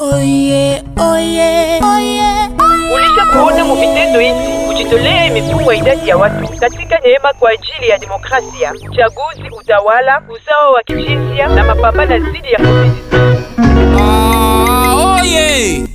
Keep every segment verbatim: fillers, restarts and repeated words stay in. Oyé, oyé, oyé. Ulisha kuona muvitendo hivi, kujitolea imepungwa idadi ya watu katika neema kwa ajili ya demokrasia, chaguzi, utawala, usawa wa kijinsia na mapambano dhidi ya ubaguzi. Ah, oyé.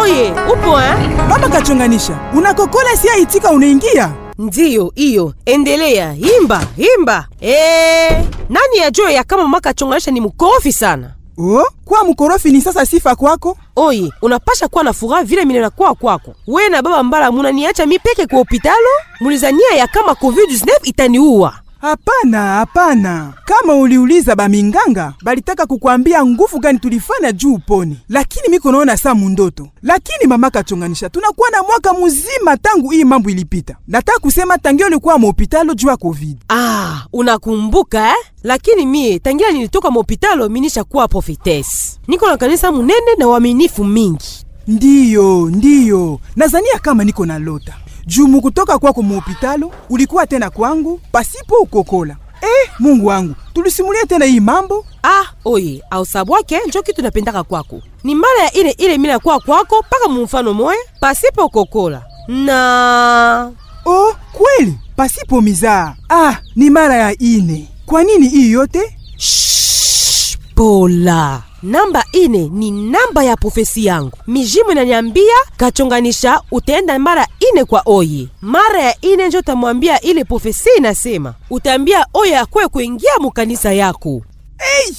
Oyé, upo eh? Baba kachunganisha. Unakokola sia itika unaingia. Ndiyo, iyo, endelea, imba, imba. Eee, nani ajue ya kama mama kachonganisha ni mkorofi sana? Oh, kwa mkorofi ni sasa sifa kwako? Oye, unapasha kuwa na furaha vile minena kuwa kwako. We na baba mbala muna niacha mipeke kwa hopitalo? Mulizania ya kama covid nineteen itaniua. Hapana, hapana. Kama uliuliza ba minganga, balitaka kukuambia nguvu gani tulifanya juu upone. Lakini miko naona saa mundoto. Lakini mama kachonganisha, tunakuwa na mwaka muzima tangu hii mambo ilipita. Nataka kusema tangio likuwa mopitalo juu ya covid. Ah, unakumbuka eh? Lakini mie, tangia nilitoka mopitalo minisha kuwa prophetess. Niko na kanisa munene na waminifu mingi. Ndiyo, ndiyo. Nazania kama niko na lota. Jumu kutoka kwako muhopitalo, ulikuwa tena kwangu, pasipo ukokola. Eh, Mungu wangu, tulisimulia tena hii mambo? Ah, oye, au sabu wake, njo kitu napendaka kwako. Ni mara ya ile ile mina kwa kwako, paka mumfano moe, pasipo ukokola. Na oh, kweli, pasipo mizaa. Ah, ni mara ya ine. Kwa nini hii yote? Shhh, pola. Namba ine ni namba ya profesi yangu. Mijimu inaniambia kachonganisha utaenda mara ine kwa Oyé. Mara ya ine njo tamwambia ile profesi inasema. Utambia Oyé akwe kuingia mukanisa yako. Hey!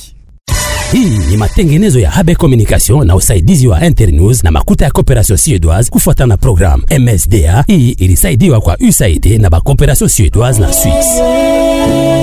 Hii ni matengenezo ya Habe Communication na usaidizi wa Internews na makuta ya Kooperasyon Suedoise kufuatana program M S D A. Hii ilisaidiwa kwa U S A I D na ba Kooperasyon Suedoise na Swiss.